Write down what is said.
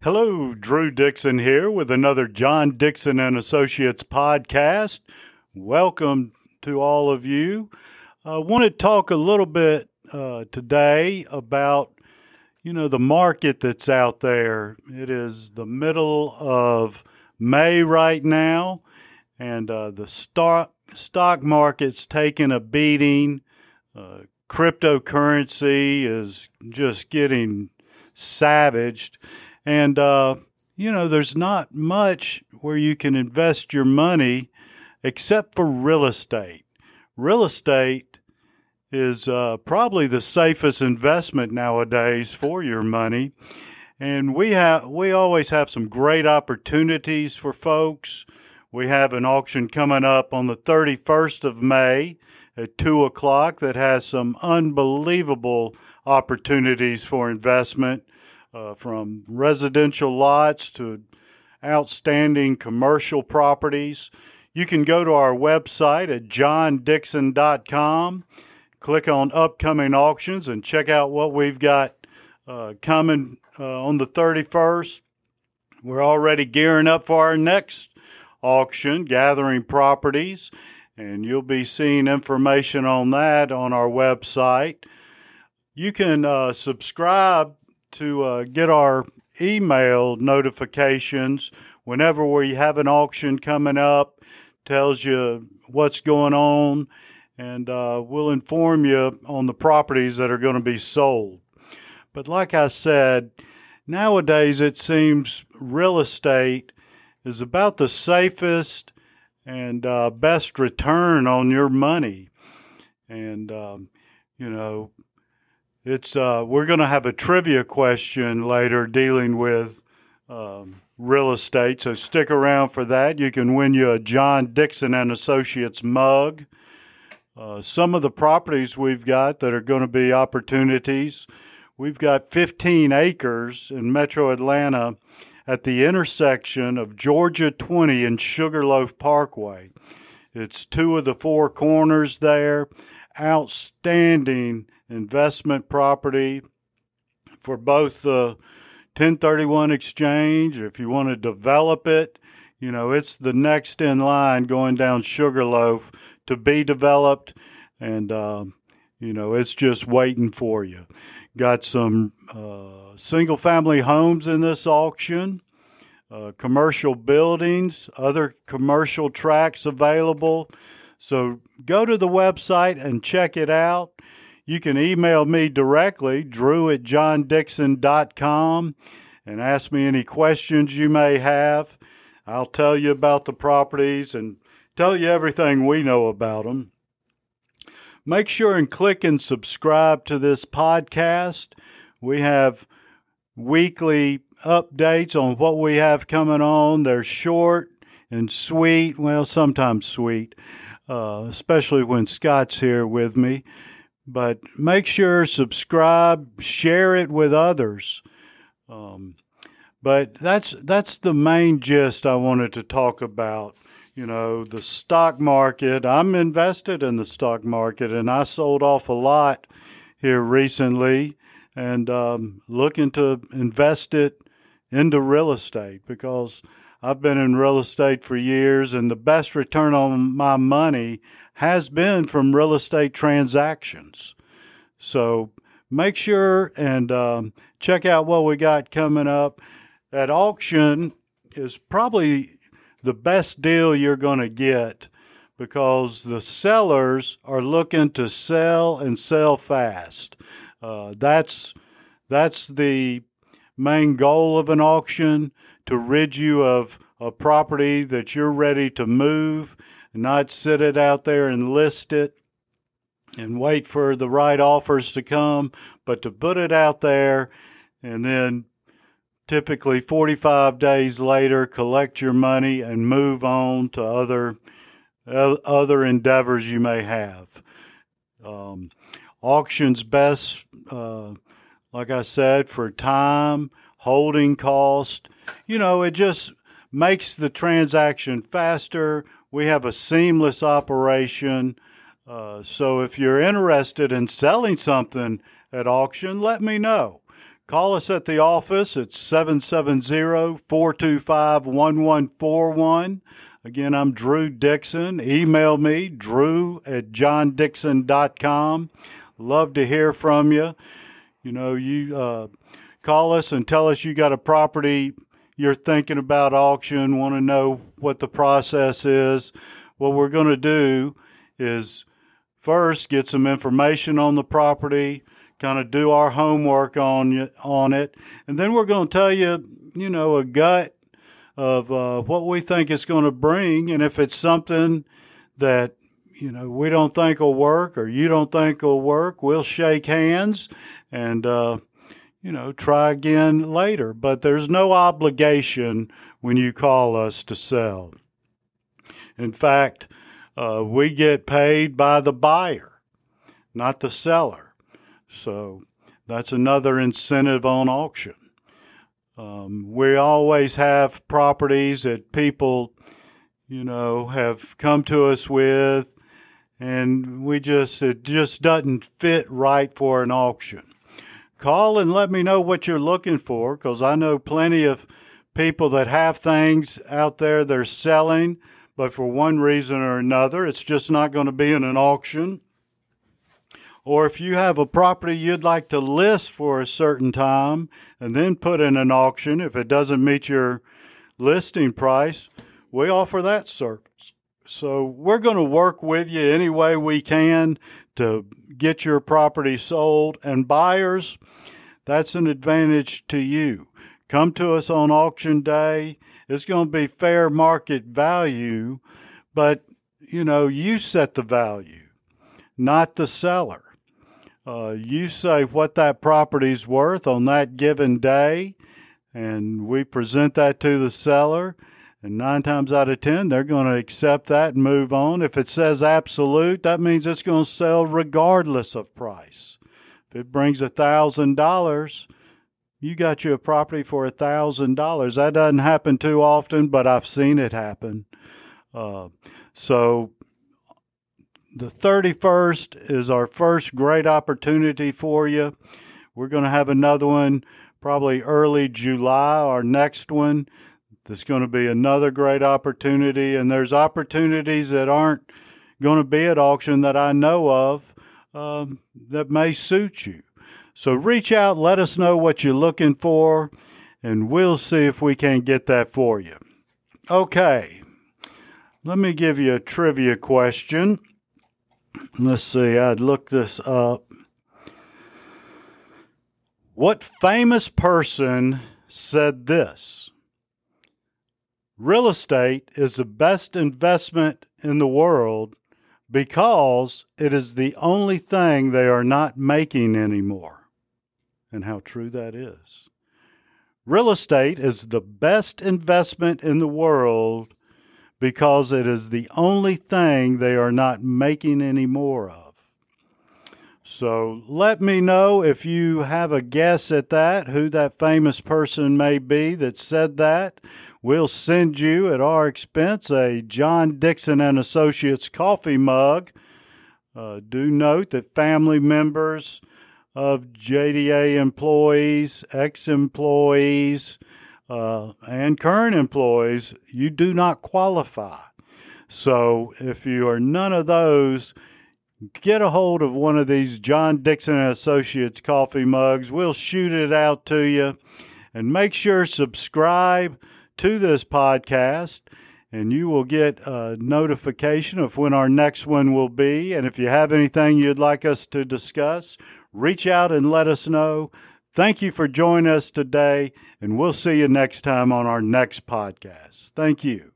Hello, Drew Dixon here with another John Dixon and Associates podcast. Welcome to all of you. I want to talk a little bit today about, the market that's out there. It is the middle of May right now, and the stock market's taking a beating. Cryptocurrency is just getting savaged. And, there's not much where you can invest your money except for real estate. Real estate is probably the safest investment nowadays for your money. And we always have some great opportunities for folks. We have an auction coming up on the 31st of May at 2 o'clock that has some unbelievable opportunities for investment. From residential lots to outstanding commercial properties. You can go to our website at johndixon.com, click on upcoming auctions, and check out what we've got coming on the 31st. We're already gearing up for our next auction, gathering properties, and you'll be seeing information on that on our website. You can subscribe to get our email notifications whenever we have an auction coming up, tells you what's going on, and we'll inform you on the properties that are going to be sold. But like I said, nowadays it seems real estate is about the safest and best return on your money. And, we're going to have a trivia question later dealing with real estate, so stick around for that. You can win you a John Dixon and Associates mug. Some of the properties we've got that are going to be opportunities, we've got 15 acres in Metro Atlanta at the intersection of Georgia 20 and Sugarloaf Parkway. It's two of the four corners there. Outstanding investment property for both the 1031 exchange. If you want to develop it, it's the next in line going down Sugarloaf to be developed, and, it's just waiting for you. Got some single-family homes in this auction, commercial buildings, other commercial tracts available. So go to the website and check it out. You can email me directly, drew@johndixon.com, and ask me any questions you may have. I'll tell you about the properties and tell you everything we know about them. Make sure and click and subscribe to this podcast. We have weekly updates on what we have coming on. They're short and sweet, sometimes sweet, especially when Scott's here with me. But make sure, subscribe, share it with others. But that's the main gist I wanted to talk about. The stock market. I'm invested in the stock market, and I sold off a lot here recently and looking to invest it into real estate because I've been in real estate for years, and the best return on my money has been from real estate transactions. So make sure and check out what we got coming up. That auction is probably the best deal you're going to get because the sellers are looking to sell and sell fast. That's the main goal of an auction, to rid you of a property that you're ready to move, and not sit it out there and list it and wait for the right offers to come, but to put it out there and then typically 45 days later collect your money and move on to other endeavors you may have. Auction's best, like I said, for time, holding cost. It just makes the transaction faster. We have a seamless operation. So if you're interested in selling something at auction, let me know. Call us at the office. It's 770-425-1141. Again, I'm Drew Dixon. Email me, drew@johndixon.com. Love to hear from you. You know, you call us and tell us you got a property you're thinking about auction, want to know what the process is. What we're going to do is first get some information on the property, kind of do our homework on it, and then we're going to tell you, you know, a gut of what we think it's going to bring. And if it's something that, you know, we don't think will work or you don't think will work, we'll shake hands and, you know, try again later. But there's no obligation when you call us to sell. In fact, we get paid by the buyer, not the seller. So that's another incentive on auction. We always have properties that people, you know, have come to us with, and it just doesn't fit right for an auction. Call and let me know what you're looking for, because I know plenty of people that have things out there they're selling, but for one reason or another, it's just not going to be in an auction. Or if you have a property you'd like to list for a certain time and then put in an auction, if it doesn't meet your listing price, we offer that service. So we're going to work with you any way we can to get your property sold. And buyers, that's an advantage to you. Come to us on auction day. It's going to be fair market value, but, you know, you set the value, not the seller. You say what that property's worth on that given day, and we present that to the seller, and 9 times out of 10, they're going to accept that and move on. If it says absolute, that means it's going to sell regardless of price. If it brings $1,000, you got you a property for $1,000. That doesn't happen too often, but I've seen it happen. So the 31st is our first great opportunity for you. We're going to have another one probably early July, our next one. That's going to be another great opportunity. And there's opportunities that aren't going to be at auction that I know of that may suit you. So reach out, let us know what you're looking for, and we'll see if we can get that for you. Okay, let me give you a trivia question. Let's see, I'd look this up. What famous person said this? Real estate is the best investment in the world because it is the only thing they are not making anymore. And how true that is. Real estate is the best investment in the world because it is the only thing they are not making any more of. So let me know if you have a guess at that, who that famous person may be that said that. We'll send you at our expense a John Dixon and Associates coffee mug. Do note that family members of JDA employees, ex-employees, and current employees, you do not qualify. So if you are none of those, get a hold of one of these John Dixon and Associates coffee mugs. We'll shoot it out to you. And make sure to subscribe to this podcast, and you will get a notification of when our next one will be. And if you have anything you'd like us to discuss, reach out and let us know. Thank you for joining us today, and we'll see you next time on our next podcast. Thank you.